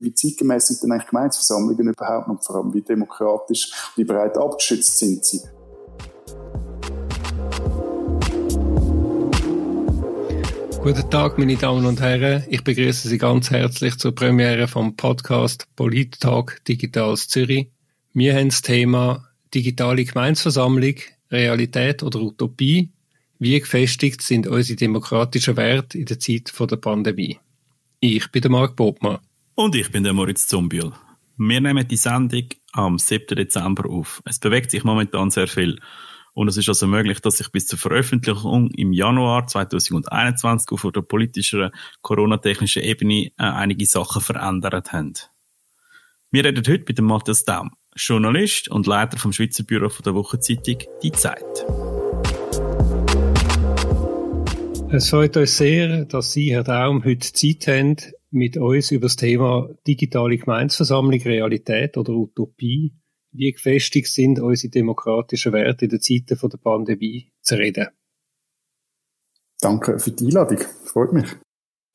wie zeitgemäß sind denn eigentlich Gemeindeversammlungen überhaupt und vor allem wie demokratisch und wie breit abgeschützt sind sie. Guten Tag, meine Damen und Herren. Ich begrüße Sie ganz herzlich zur Premiere vom Podcast Polit-Talk Digitals Zürich. Wir haben das Thema digitale Gemeindeversammlung, Realität oder Utopie. Wie gefestigt sind unsere demokratischen Werte in der Zeit der Pandemie? Ich bin der Marc Bobma. Und ich bin der Moritz Zumbühl. Wir nehmen die Sendung am 7. Dezember auf. Es bewegt sich momentan sehr viel. Und es ist also möglich, dass sich bis zur Veröffentlichung im Januar 2021 auf der politischen, coronatechnischen Ebene einige Sachen verändert haben. Wir reden heute mit dem Matthias Daum, Journalist und Leiter vom Schweizer Büro von der Wochenzeitung «Die Zeit». Es freut uns sehr, dass Sie, Herr Daum, heute Zeit haben, mit uns über das Thema digitale Gemeindeversammlung, Realität oder Utopie, wie gefestigt sind unsere demokratischen Werte in den Zeiten der Pandemie, zu reden. Danke für die Einladung, freut mich.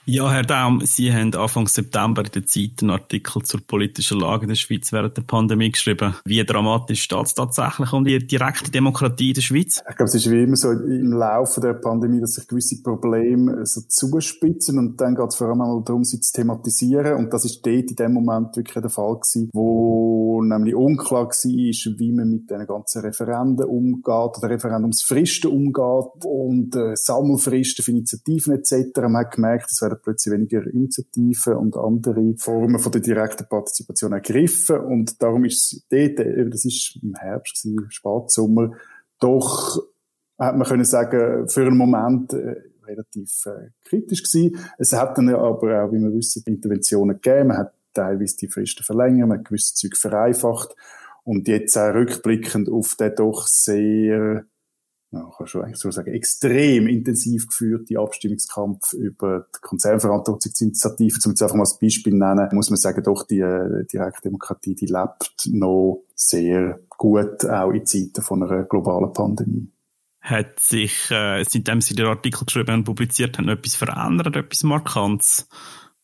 Ja, Herr Daum, Sie haben Anfang September in der Zeit einen Artikel zur politischen Lage in der Schweiz während der Pandemie geschrieben. Wie dramatisch steht es tatsächlich um die direkte Demokratie in der Schweiz? Ich glaube, es ist wie immer so im Laufe der Pandemie, dass sich gewisse Probleme so zuspitzen und dann geht es vor allem einmal darum, sie zu thematisieren. Und das ist dort in dem Moment wirklich der Fall gewesen, wo nämlich unklar war, wie man mit den ganzen Referenden umgeht oder Referendumsfristen umgeht und Sammelfristen für Initiativen etc. Man hat gemerkt, es plötzlich weniger Initiativen und andere Formen von der direkten Partizipation ergriffen. Und darum ist es dort, das ist im Herbst, Spätsommer, doch, hat man können sagen, für einen Moment relativ kritisch gewesen. Es hat dann aber auch, wie wir wissen, Interventionen gegeben. Man hat teilweise die Fristen verlängert, man hat gewisse Dinge vereinfacht. Und jetzt auch rückblickend auf den doch sehr, ja, ich kann schon eigentlich so sagen, extrem intensiv geführte Abstimmungskampf über die Konzernverantwortungsinitiative, um jetzt einfach mal als Beispiel nennen, muss man sagen, doch, die Direktdemokratie, die lebt noch sehr gut, auch in Zeiten von einer globalen Pandemie. Hat sich, seitdem Sie den Artikel geschrieben und publiziert haben, etwas verändert, etwas Markantes?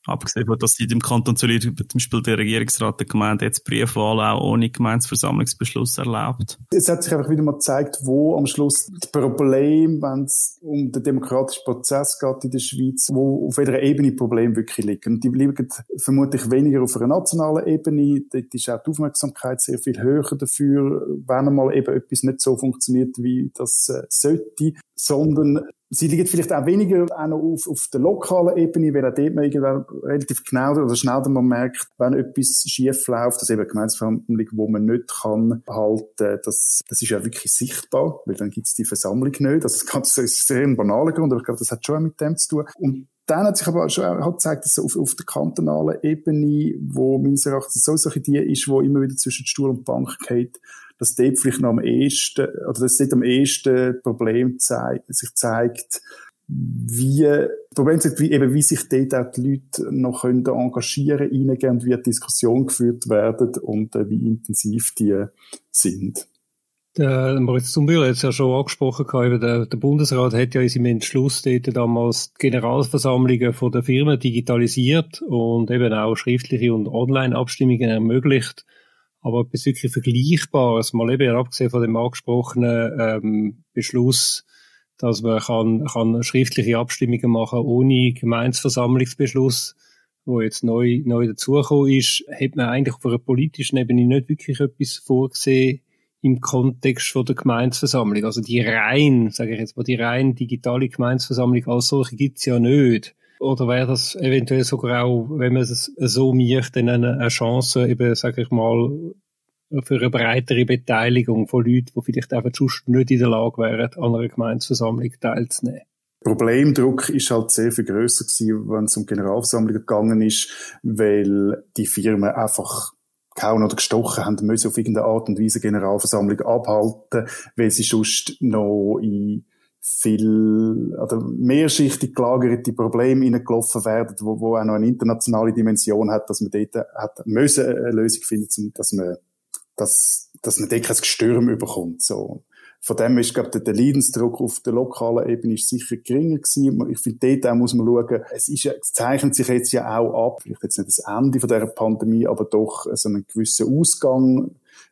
Abgesehen von, dass Sie im Kanton Zürich zum Beispiel der Regierungsrat der Gemeinde jetzt Briefwahl auch ohne Gemeindeversammlungsbeschluss erlaubt. Es hat sich einfach wieder mal gezeigt, wo am Schluss das Problem, wenn es um den demokratischen Prozess geht in der Schweiz, wo auf welcher Ebene Probleme wirklich liegen. Und die liegen vermutlich weniger auf einer nationalen Ebene. Dort ist auch die Aufmerksamkeit sehr viel höher dafür, wenn einmal eben etwas nicht so funktioniert, wie das sollte, sondern sie liegen vielleicht auch weniger auch noch auf der lokalen Ebene, weil auch dort man irgendwann relativ genau oder schnell dann mal merkt, wenn etwas schief läuft, dass eben eine Gemeindeversammlung, wo man nicht kann halten, das ist ja wirklich sichtbar, weil dann gibt es die Versammlung nicht. Also das Ganze ist sehr ein banaler Grund, aber ich glaube, das hat schon auch mit dem zu tun. Und dann hat sich aber schon auch gezeigt, dass auf der kantonalen Ebene, wo meines Erachtens so die ist, wo immer wieder zwischen Stuhl und Bank geht, dass dort vielleicht noch am ehesten, oder dass dort am ehesten Problem sich zeigt, wie sich dort auch die Leute noch engagieren können, reingehen und wie die Diskussion geführt werden und wie intensiv die sind. Der Moritz Zumbühl hat es ja schon angesprochen, der Bundesrat hat ja in seinem Entschluss dort damals die Generalversammlungen von der Firmen digitalisiert und eben auch schriftliche und Online-Abstimmungen ermöglicht. Aber etwas wirklich Vergleichbares, mal eben abgesehen von dem angesprochenen Beschluss, dass man kann schriftliche Abstimmungen machen ohne Gemeindeversammlungsbeschluss, wo jetzt neu dazugekommen ist, hat man eigentlich auf einer politischen Ebene nicht wirklich etwas vorgesehen im Kontext von der Gemeindeversammlung. Also die rein digitale Gemeindeversammlung als solche gibt's ja nicht. Oder wäre das eventuell sogar auch, wenn man es so macht, dann eine Chance, eben, sage ich mal, für eine breitere Beteiligung von Leuten, die vielleicht einfach sonst nicht in der Lage wären, an einer Gemeindeversammlung teilzunehmen? Problemdruck ist halt sehr viel grösser gewesen, wenn es um Generalversammlungen gegangen ist, weil die Firmen einfach gehauen oder gestochen haben, müssen auf irgendeine Art und Weise Generalversammlung abhalten, weil sie sonst noch in viel, oder mehrschichtig gelagerte Probleme hineingelaufen werden, wo auch noch eine internationale Dimension hat, dass man dort hat müssen eine Lösung finden, dass man dort kein Gestürm bekommt, so. Von dem ist, glaube ich, der Leidensdruck auf der lokalen Ebene ist sicher geringer gewesen. Ich finde, dort auch muss man schauen, es zeichnet sich jetzt ja auch ab, vielleicht jetzt nicht das Ende von dieser Pandemie, aber doch so einen gewissen Ausgang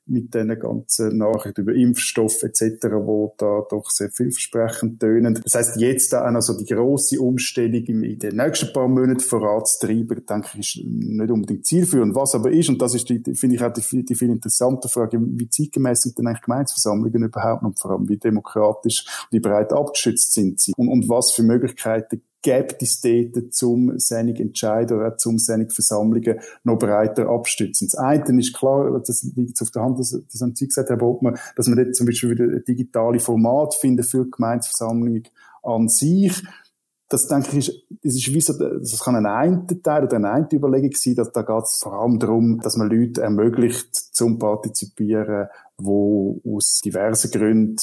mit diesen ganzen Nachrichten über Impfstoff etc., wo da doch sehr vielversprechend tönen. Das heisst, jetzt auch noch so die grosse Umstellung in den nächsten paar Monaten voranzutreiben, denke ich, ist nicht unbedingt zielführend. Was aber ist, und das ist, finde ich, auch die viel interessante Frage, wie zeitgemäss sind denn eigentlich Gemeindeversammlungen überhaupt und vor allem wie demokratisch und wie breit abgeschützt sind sie und was für Möglichkeiten gibt es dort, um seine Entscheidungen oder um seine Versammlungen noch breiter abstützen. Das eine ist klar, das liegt auf der Hand, das haben Sie gesagt, Herr Bobma, dass man dort zum Beispiel wieder digitale Formate finden für die Gemeindeversammlung an sich. Das, denke ich, ist wie so, das kann ein Teil oder eine Überlegung sein, dass da geht es vor allem darum, dass man Leute ermöglicht, zum Partizipieren, wo aus diversen Gründen,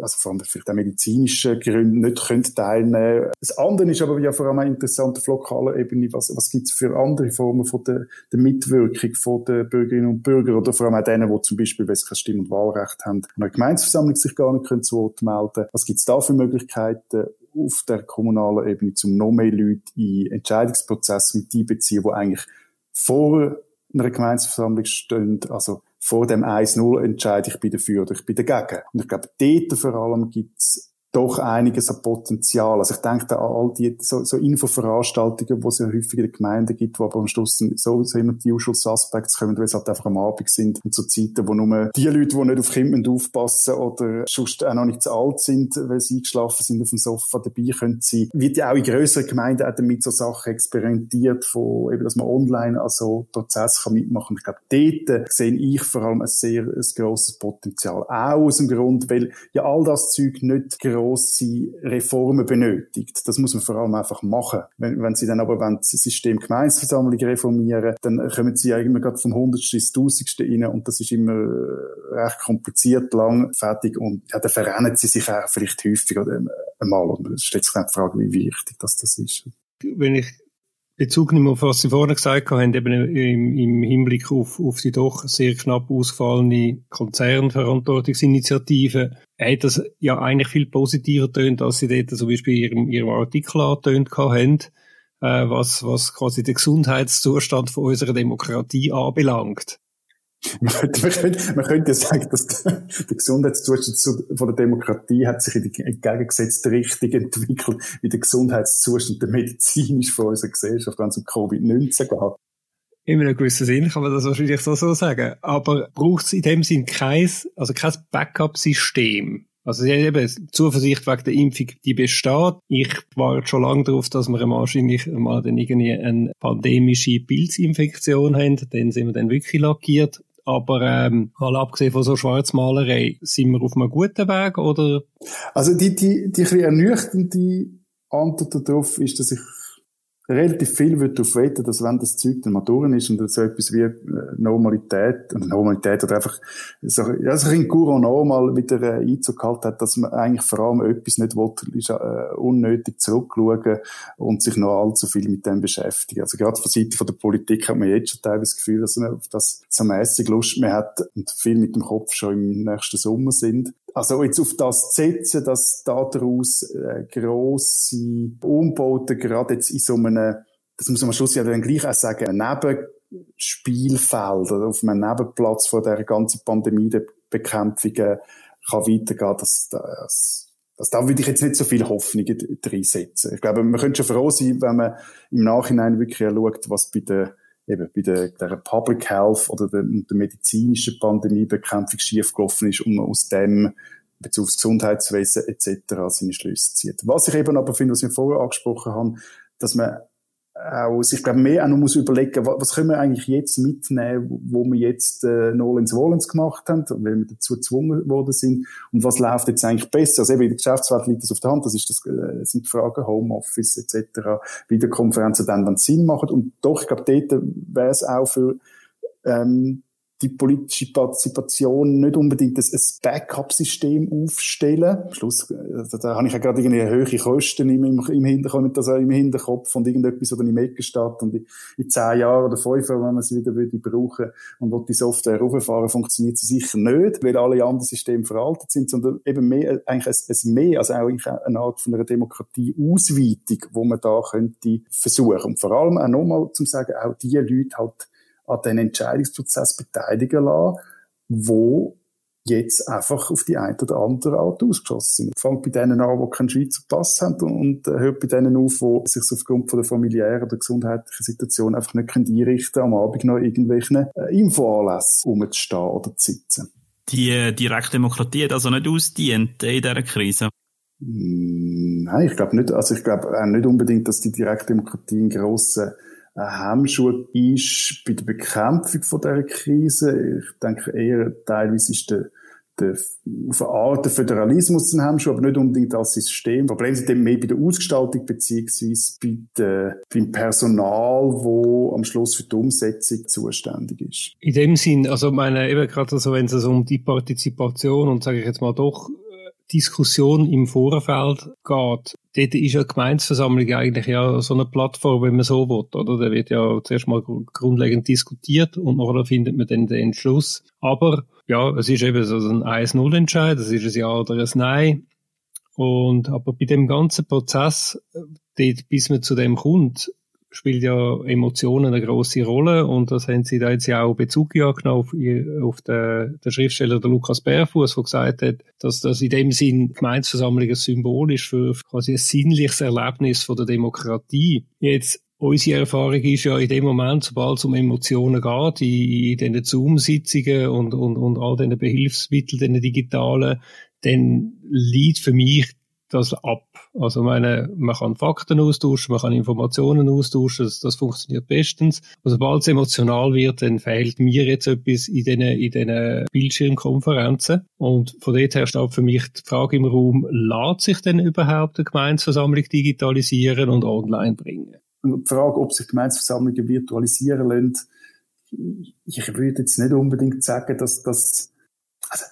also vor allem vielleicht auch medizinischen Gründen, nicht können teilnehmen können. Das andere ist aber ja vor allem auch interessant auf lokaler Ebene, was gibt es für andere Formen von der Mitwirkung von den Bürgerinnen und Bürgern oder vor allem auch denen, die zum Beispiel, weil sie kein Stimm- und Wahlrecht haben, an einer Gemeindeversammlung sich gar nicht können zu Wort melden. Was gibt es da für Möglichkeiten auf der kommunalen Ebene, um noch mehr Leute in Entscheidungsprozesse mit einbeziehen, die eigentlich vor einer Gemeindeversammlung stehen, also vor dem 1-0 entscheide ich, bin dafür oder ich bin dagegen. Und ich glaube, dort vor allem gibt's doch einiges an Potenzial. Also ich denke da an all die so Infoveranstaltungen, die es ja häufig in den Gemeinden gibt, wo aber am Schluss sowieso immer die usual suspects kommen, weil es halt einfach am Abend sind und so Zeiten, wo nur die Leute, die nicht auf Kinder aufpassen oder sonst auch noch nicht zu alt sind, weil sie eingeschlafen sind, auf dem Sofa dabei können sein. Wird ja auch in grösseren Gemeinden auch damit so Sachen experimentiert, von eben, dass man online an so Prozess kann mitmachen. Ich glaube, dort sehe ich vor allem ein grosses Potenzial. Auch aus dem Grund, weil ja all das Zeug nicht grosse Reformen benötigt. Das muss man vor allem einfach machen. Wenn Sie dann aber das System Gemeindeversammlung reformieren, dann kommen Sie ja immer gerade vom 100. ins 1000. rein und das ist immer recht kompliziert, lang, fertig und ja, dann verrennen Sie sich auch vielleicht häufig oder einmal. Und es stellt sich dann die Frage, wie wichtig das ist. Wenn ich Bezug nehme auf was Sie vorhin gesagt haben, eben im Hinblick auf die doch sehr knapp ausgefallene Konzernverantwortungsinitiative, hat das ja eigentlich viel positiver tönt, als Sie dort so wie bei Ihrem Artikel angetönt haben, was quasi den Gesundheitszustand von unserer Demokratie anbelangt. Man könnte ja sagen, dass der Gesundheitszustand von der Demokratie hat sich in die entgegengesetzte Richtung entwickelt, wie der Gesundheitszustand der Medizin ist von unserer Gesellschaft, wenn es um Covid-19 geht. In einem gewissen Sinn kann man das wahrscheinlich so sagen. Aber braucht es in dem Sinn kein Backup-System? Also eben Zuversicht wegen der Impfung, die besteht. Ich warte schon lange darauf, dass wir wahrscheinlich mal dann irgendwie eine pandemische Pilzinfektion haben. Dann sind wir dann wirklich lackiert. Aber mal abgesehen von so Schwarzmalerei, sind wir auf einem guten Weg, oder? Also die etwas ernüchternde Antwort darauf ist, dass ich relativ viel wird darauf wetten, dass wenn das Zeug dann mal durch ist und so etwas wie Normalität oder einfach so ein Courant normal wieder Einzug gehalten hat, dass man eigentlich vor allem etwas nicht will, ist unnötig zurückschauen und sich noch allzu viel mit dem beschäftigen. Also gerade von Seite von der Politik hat man jetzt schon teilweise das Gefühl, dass man auf das so mässig Lust mehr hat und viel mit dem Kopf schon im nächsten Sommer sind. Also jetzt auf das zu setzen, dass daraus grosse Umbauten, gerade jetzt in so einem, das muss man am Schluss ja dann gleich auch sagen, einem Nebenspielfeld oder auf einem Nebenplatz von dieser ganzen Pandemiebekämpfung kann weitergehen, da würde ich jetzt nicht so viel Hoffnung reinsetzen. Ich glaube, man könnte schon froh sein, wenn man im Nachhinein wirklich schaut, was bei der Public Health oder der medizinischen Pandemiebekämpfung schiefgelaufen ist und man aus dem Bezug aufs Gesundheitswesen etc. seine Schlüsse zieht. Was ich eben aber finde, was ich vorher angesprochen habe, dass man auch sich, glaube ich, mehr auch noch muss überlegen, was können wir eigentlich jetzt mitnehmen, wo wir jetzt Nolens Wollens gemacht haben, weil wir dazu gezwungen worden sind und was läuft jetzt eigentlich besser? Also eben in der Geschäftswelt liegt das auf der Hand, das sind Fragen Homeoffice etc., Videokonferenzen dann, wenn es Sinn macht und doch, ich glaube, dort wäre es auch für die politische Partizipation nicht unbedingt ein Backup-System aufstellen. Am Schluss, da habe ich ja gerade irgendwie hohe Kosten im Hinterkopf, das auch im Hinterkopf und irgendetwas, oder in Ecke steht und in 10 Jahren oder 5 Jahren, wenn man sie wieder würde brauchen und will die Software rauffahren, funktioniert sie sicher nicht, weil alle anderen Systeme veraltet sind, sondern eben mehr, eigentlich ein Mehr, also eigentlich eine Art von einer Demokratieausweitung, wo man da könnte versuchen. Und vor allem auch nochmal zu sagen, auch die Leute halt an den Entscheidungsprozess beteiligen lassen, wo jetzt einfach auf die eine oder andere Art ausgeschossen sind. Fangt bei denen an, die keinen Schweizer Pass haben und hört bei denen auf, die sich aufgrund von der familiären oder gesundheitlichen Situation einfach nicht einrichten können, am Abend noch irgendwelchen Infoanlässen rumzustehen oder zu sitzen. Die Direktdemokratie hat also nicht ausgedient in dieser Krise? Nein, ich glaube nicht. Also ich glaube auch nicht unbedingt, dass die Direktdemokratie einen grossen Hemmschuh ist bei der Bekämpfung von dieser Krise. Ich denke eher, teilweise ist der auf eine Art der Föderalismus ein Hemmschuh, aber nicht unbedingt als System. Probleme sind eben mehr bei der Ausgestaltung beziehungsweise beim Personal, wo am Schluss für die Umsetzung zuständig ist. In dem Sinn, also meine eben gerade, also wenn es um die Partizipation und sage ich jetzt mal doch Diskussion im Vorfeld geht. Dort ist ja Gemeindeversammlung eigentlich ja so eine Plattform, wenn man so will, oder? Da wird ja zuerst mal grundlegend diskutiert und nachher findet man dann den Entschluss. Aber, ja, es ist eben so ein 1-0-Entscheid, es ist ein Ja oder ein Nein. Und, aber bei dem ganzen Prozess, dort, bis man zu dem kommt, spielt ja Emotionen eine grosse Rolle und das haben sie da jetzt ja auch Bezug genommen auf den Schriftsteller der Lukas Perfuss, der gesagt hat, dass das in dem Sinn Gemeindeversammlung ein Symbol ist für quasi ein sinnliches Erlebnis von der Demokratie. Jetzt, unsere Erfahrung ist ja in dem Moment, sobald es um Emotionen geht, in diesen Zoom-Sitzungen und all diesen Behilfsmitteln, diesen digitalen, dann liegt für mich das ab. Also man kann Fakten austauschen, man kann Informationen austauschen, das funktioniert bestens. Und sobald es emotional wird, dann fehlt mir jetzt etwas in diesen Bildschirmkonferenzen. Und von dort her steht für mich die Frage im Raum, lässt sich denn überhaupt eine Gemeindeversammlung digitalisieren und online bringen? Und die Frage, ob sich Gemeindeversammlungen virtualisieren lassen, ich würde jetzt nicht unbedingt sagen, dass das... Also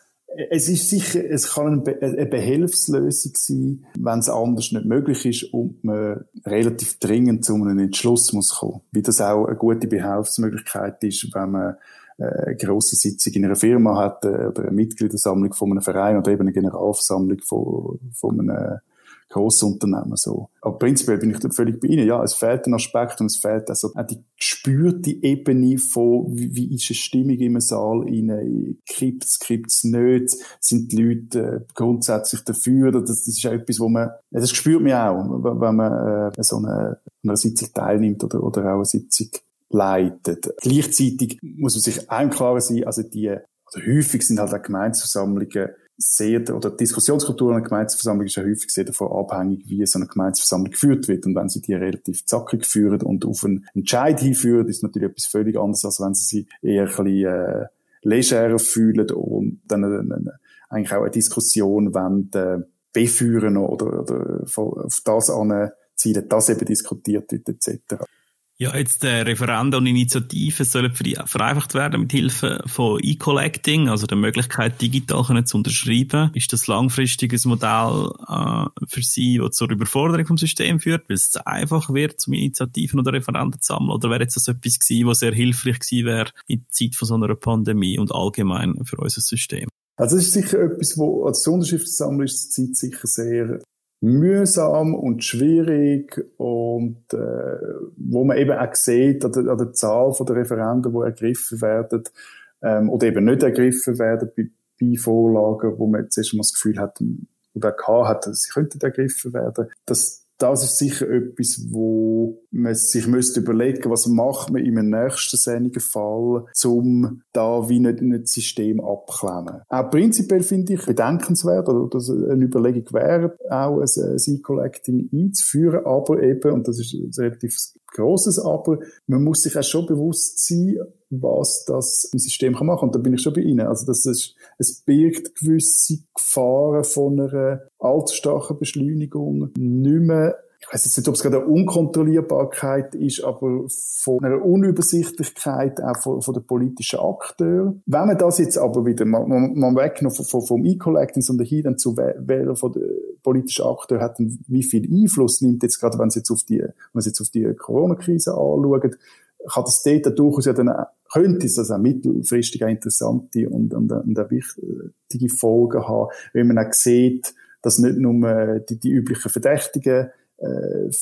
es ist sicher, es kann eine Behelfslösung sein, wenn es anders nicht möglich ist und man relativ dringend zu einem Entschluss muss kommen. Wie das auch eine gute Behelfsmöglichkeit ist, wenn man eine grosse Sitzung in einer Firma hat, oder eine Mitgliedersammlung von einem Verein oder eben eine Generalversammlung von einem grossen Unternehmen, so. Aber prinzipiell bin ich da völlig bei Ihnen. Ja, es fehlt ein Aspekt und es fehlt also auch die gespürte Ebene von, wie ist eine Stimmung im Saal rein, kippt's nicht, sind die Leute grundsätzlich dafür, das ist auch etwas, wo man, das spürt man auch, wenn man so einer Sitzung teilnimmt oder auch eine Sitzung leitet. Gleichzeitig muss man sich einem klar sein, also häufig sind halt auch Gemeindeversammlungen oder die Diskussionskultur einer Gemeindeversammlung ist ja häufig sehr davon abhängig, wie so eine Gemeindeversammlung geführt wird. Und wenn sie die relativ zackig führen und auf einen Entscheid hinführen, ist natürlich etwas völlig anderes, als wenn sie sich eher ein bisschen legerer fühlen und dann eigentlich auch eine Diskussion wollen, beführen oder auf das anzielen, dass eben diskutiert wird etc. Ja, jetzt Referenden und Initiativen sollen vereinfacht werden mit Hilfe von E-Collecting, also der Möglichkeit, digital zu unterschreiben. Ist das langfristiges Modell für Sie, das zur Überforderung vom System führt, weil es zu einfach wird, um Initiativen oder Referenden zu sammeln? Oder wäre jetzt das etwas gewesen, was sehr hilfreich gewesen wäre in der Zeit von so einer Pandemie und allgemein für unser System? Also es ist sicher etwas, wo als Unterschriftensammlung ist zur Zeit sicher sehr mühsam und schwierig und wo man eben auch sieht an der Zahl der Referenden, die ergriffen werden oder eben nicht ergriffen werden bei Vorlagen, wo man jetzt erstmal das Gefühl hat oder gehabt hat, sie könnten ergriffen werden. Das ist sicher etwas, wo man sich überlegen müsste, was macht man in einem nächsten sinnigen Fall, um da wie nicht das System abzuklemmen. Auch prinzipiell finde ich bedenkenswert, oder dass eine Überlegung wäre, auch ein E-Collecting einzuführen, aber eben, und das ist ein relativ grosses Aber, man muss sich auch schon bewusst sein, was das im System machen kann. Und da bin ich schon bei Ihnen. Also es birgt gewisse Gefahren von einer allzu starken Beschleunigung. Nicht mehr, ich ich weiss jetzt nicht, ob es gerade eine Unkontrollierbarkeit ist, aber von einer Unübersichtlichkeit auch von den politischen Akteuren. Wenn man das jetzt aber wieder, man weg noch vom E-Collecting, sondern hier dann zu wählen von den politischen Akteuren, hat dann wie viel Einfluss nimmt jetzt gerade, wenn man jetzt auf die Corona-Krise anschaut, kann das dort durchaus ja dann auch, könnte es das auch mittelfristig auch interessante und auch wichtige Folgen haben, wenn man auch sieht, dass nicht nur die üblichen Verdächtigen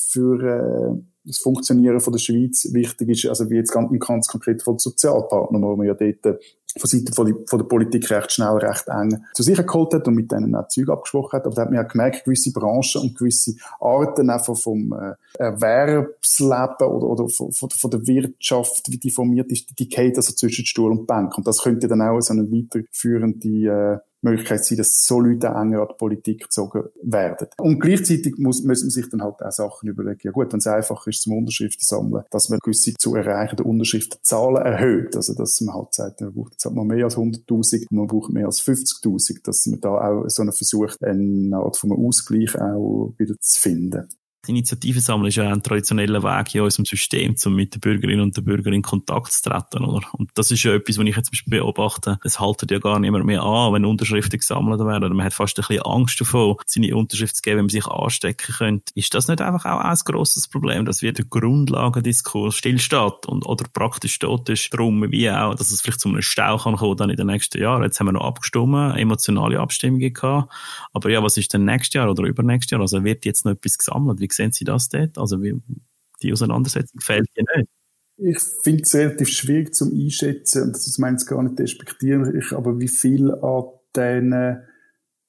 für das Funktionieren von der Schweiz wichtig ist, also wie jetzt ganz konkret von den Sozialpartnern, wo man ja dort von Seiten von der Politik recht schnell, recht eng zu sich geholt hat und mit denen auch Zeug abgesprochen hat. Aber da hat man ja gemerkt, gewisse Branchen und gewisse Arten einfach vom Erwerbsleben oder von der Wirtschaft, wie die formiert ist, die geht also zwischen Stuhl und Bank. Und das könnte dann auch so eine weiterführende Möglichkeit sein, dass so Leute enger an die Politik gezogen werden. Und gleichzeitig müssen sich dann halt auch Sachen überlegen. Ja gut, wenn es einfach ist, zum Unterschriften sammeln, dass man gewisse zu erreichende Unterschriftenzahlen erhöht. Also, dass man halt sagt, man braucht jetzt halt mal mehr als 100'000, man braucht mehr als 50'000, dass man da auch so einen Versuch, eine Art von einem Ausgleich auch wieder zu finden. Die Initiative sammeln ist ja ein traditioneller Weg in unserem System, um mit den Bürgerinnen und den Bürgern in Kontakt zu treten, oder? Und das ist ja etwas, was ich jetzt zum Beispiel beobachte. Es haltet ja gar niemand mehr an, wenn Unterschriften gesammelt werden. Man hat fast ein bisschen Angst davor, seine Unterschrift zu geben, wenn man sich anstecken könnte. Ist das nicht einfach auch ein grosses Problem, dass wir der Grundlagendiskurs stillsteht und, oder praktisch tot ist, darum wie auch, dass es vielleicht zu einem Stau kann kommen, dann in den nächsten Jahren? Jetzt haben wir noch abgestimmt, emotionale Abstimmungen gehabt. Aber ja, was ist denn nächstes Jahr oder übernächstes Jahr? Also wird jetzt noch etwas gesammelt? Wie sehen Sie das dort? Also die Auseinandersetzung fehlt ja nicht. Ich finde es relativ schwierig zum Einschätzen, und das meine ich gar nicht despektierlich, aber wie viel an diesen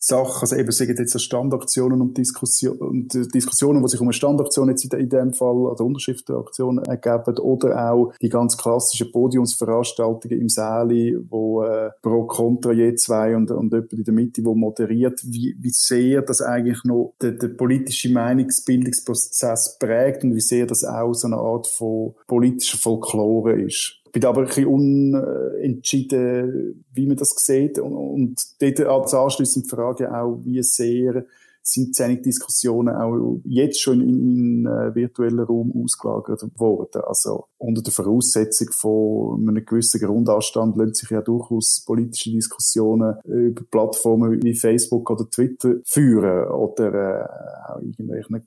Sachen, also eben sagen jetzt Standaktionen und Diskussionen, die sich um eine Standaktion jetzt in dem Fall oder Unterschriftenaktion ergeben, oder auch die ganz klassischen Podiumsveranstaltungen im Säli, wo pro Kontra je zwei und jemand in der Mitte, wo moderiert, wie sehr das eigentlich noch den politischen Meinungsbildungsprozess prägt und wie sehr das auch so eine Art von politischer Folklore ist. Ich bin aber ein bisschen unentschieden, wie man das sieht. Und dort als anschliessende Frage auch, wie sehr sind solche Diskussionen auch jetzt schon in virtuellen Raum ausgelagert worden. Also unter der Voraussetzung von einem gewissen Grundanstand lassen sich ja durchaus politische Diskussionen über Plattformen wie Facebook oder Twitter führen oder auch in einer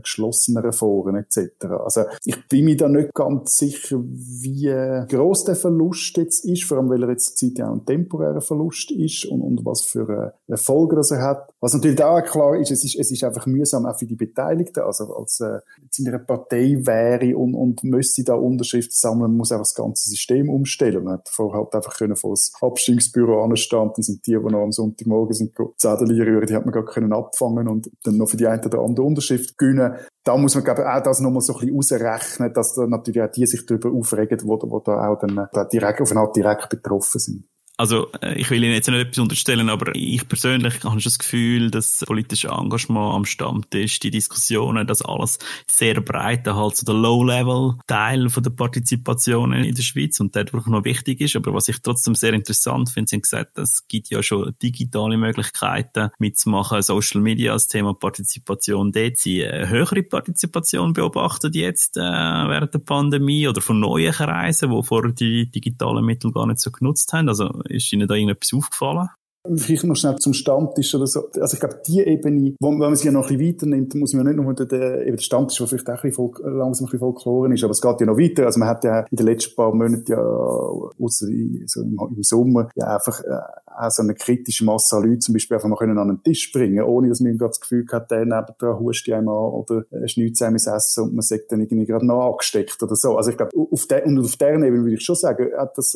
geschlossenen Foren etc. Also ich bin mir da nicht ganz sicher, wie gross der Verlust jetzt ist, vor allem weil er jetzt zurzeit ja auch ein temporärer Verlust ist und was für Folgen das er hat. Was natürlich auch klar ist, es ist einfach mühsam auch für die Beteiligten, also als jetzt in einer Partei wäre und müsste da Unterschriften sammeln, muss einfach das ganze System umstellen. Man hat vorher halt einfach können vor das Abstimmungsbüro anstehen, dann sind die, die noch am Sonntagmorgen sind, Zettel rühren, die hat man gar können abfangen und dann noch für die eine oder andere Unterschrift gewinnen. Da muss man, glaube ich, auch das nochmal so ein bisschen ausrechnen, dass da natürlich auch die sich darüber aufregen, die da auch dann direkt betroffen sind. Also, ich will Ihnen jetzt nicht etwas unterstellen, aber ich persönlich habe schon das Gefühl, dass das politische Engagement am Stammtisch, die Diskussionen, das alles sehr breit, halt so der Low-Level-Teil von der Partizipation in der Schweiz und dadurch noch wichtig ist. Aber was ich trotzdem sehr interessant finde, Sie haben gesagt, es gibt ja schon digitale Möglichkeiten mitzumachen, Social Media, das Thema Partizipation dort. Sie eine höhere Partizipation beobachtet jetzt während der Pandemie oder von neuen Kreisen, die vorher die digitalen Mittel gar nicht so genutzt haben. Also, ist Ihnen da irgendetwas aufgefallen? Vielleicht noch schnell zum Stammtisch oder so. Also ich glaube, die Ebene, wenn man sie ja noch ein bisschen weiternimmt, muss man nicht nur den Stammtisch, der vielleicht auch langsam ein bisschen Folklore ist, aber es geht ja noch weiter. Also man hat ja in den letzten paar Monaten ja, ausser so im Sommer, ja einfach auch so eine kritische Masse an Leuten zum Beispiel einfach mal können an den Tisch bringen, ohne dass man gerade das Gefühl hat, der nebendran huscht einem an oder schnützt einem ins Essen und man sagt dann irgendwie gerade noch angesteckt oder so. Also ich glaube, auf deren Ebene würde ich schon sagen, hat das...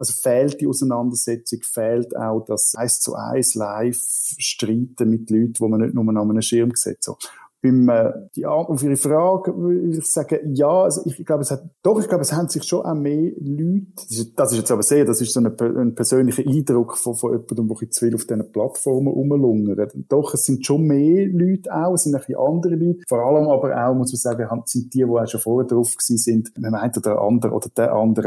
Also fehlt die Auseinandersetzung, fehlt auch das 1:1 Live-Streiten mit Leuten, die man nicht nur an einem Schirm sieht. So. Auf Ihre Frage würde ich sagen, ja, also ich glaube, es haben sich schon auch mehr Leute, das ist jetzt aber sehr, das ist so ein persönlicher Eindruck von jemandem, der ein bisschen zu viel auf diesen Plattformen rumlungert. Doch, es sind schon mehr Leute auch, es sind ein bisschen andere Leute, vor allem aber auch, muss man sagen, sind die auch schon vorher drauf gewesen sind, man meint der andere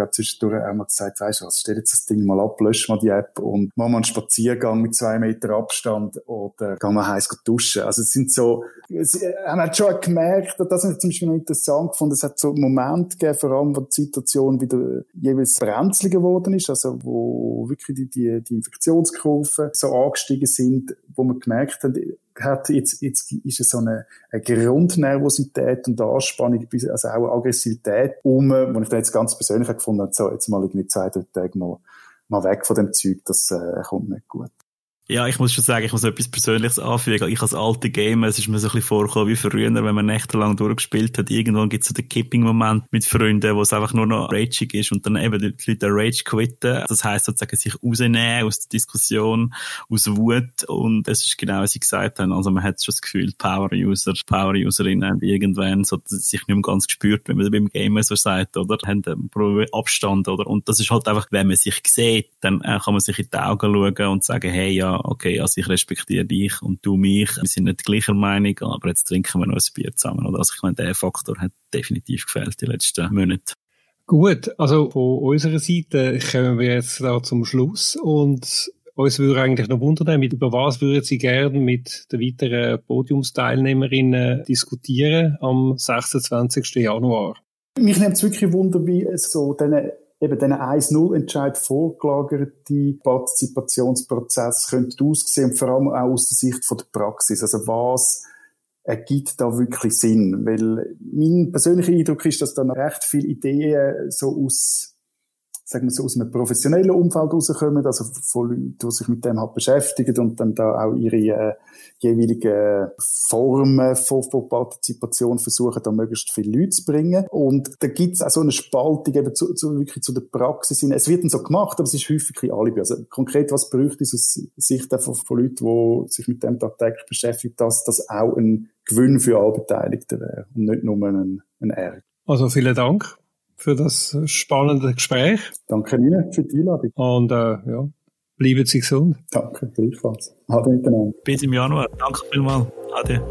hat zwischendurch auch mal gesagt, weisst du was, stell jetzt das Ding mal ab, lösch mal die App und mach mal einen Spaziergang mit 2 Meter Abstand oder kann man heiß duschen. Also es sind so, haben halt schon gemerkt, das habe ich zum Beispiel noch interessant gefunden, es hat so Momente gegeben, vor allem, wo die Situation wieder jeweils brenzliger geworden ist, also wo wirklich die Infektionskurven so angestiegen sind, wo man gemerkt hat, jetzt ist es so eine Grundnervosität und Anspannung, also auch Aggressivität wo ich da jetzt ganz persönlich gefunden habe, so, jetzt mal irgendwie 2-3 Tage mal weg von dem Zeug, das kommt nicht gut. Ja, ich muss schon sagen, ich muss etwas Persönliches anfügen. Ich als alter Gamer, es ist mir so ein bisschen vorgekommen wie früher, wenn man nächtelang durchgespielt hat. Irgendwann gibt es so den Kipping-Moment mit Freunden, wo es einfach nur noch ragig ist und dann eben die Leute Rage quitten. Das heisst sozusagen sich rausnehmen aus der Diskussion, aus Wut. Und es ist genau, was sie gesagt haben. Also man hat schon das Gefühl, Power-User, Power-Userinnen haben irgendwann so sich nicht mehr ganz gespürt, wenn man beim Gamer so sagt, oder? Haben Abstand, oder? Und das ist halt einfach, wenn man sich sieht, dann kann man sich in die Augen schauen und sagen, hey, ja, okay, also ich respektiere dich und du mich. Wir sind nicht gleicher Meinung, aber jetzt trinken wir noch ein Bier zusammen. Oder? Also ich meine, der Faktor hat definitiv gefehlt die letzten Monate. Gut, also von unserer Seite kommen wir jetzt da zum Schluss und uns würde eigentlich noch wundern, über was würden Sie gerne mit den weiteren Podiumsteilnehmerinnen diskutieren am 26. Januar? Mich nimmt es wirklich Wunder, wie es so diesen 1-0-Entscheid vorgelagerte Partizipationsprozess könnte aussehen und vor allem auch aus der Sicht von der Praxis. Also was ergibt da wirklich Sinn? Weil mein persönlicher Eindruck ist, dass da noch recht viele Ideen so aus einem professionellen Umfeld rauskommen, also von Leuten, die sich mit dem halt beschäftigen und dann da auch ihre jeweiligen Formen von Partizipation versuchen, da möglichst viele Leute zu bringen. Und da gibt es auch so eine Spaltung eben wirklich zu der Praxis hin. Es wird dann so gemacht, aber es ist häufig ein Alibi. Also konkret, was bräuchte es aus Sicht von Leuten, die sich mit dem tagtäglich beschäftigen, dass das auch ein Gewinn für alle Beteiligten wäre und nicht nur ein Ärger. Also vielen Dank für das spannende Gespräch. Danke Ihnen für die Einladung. Und ja, bleiben Sie gesund. Danke, gleichfalls. Ade miteinander. Bis im Januar. Danke vielmals. Ade.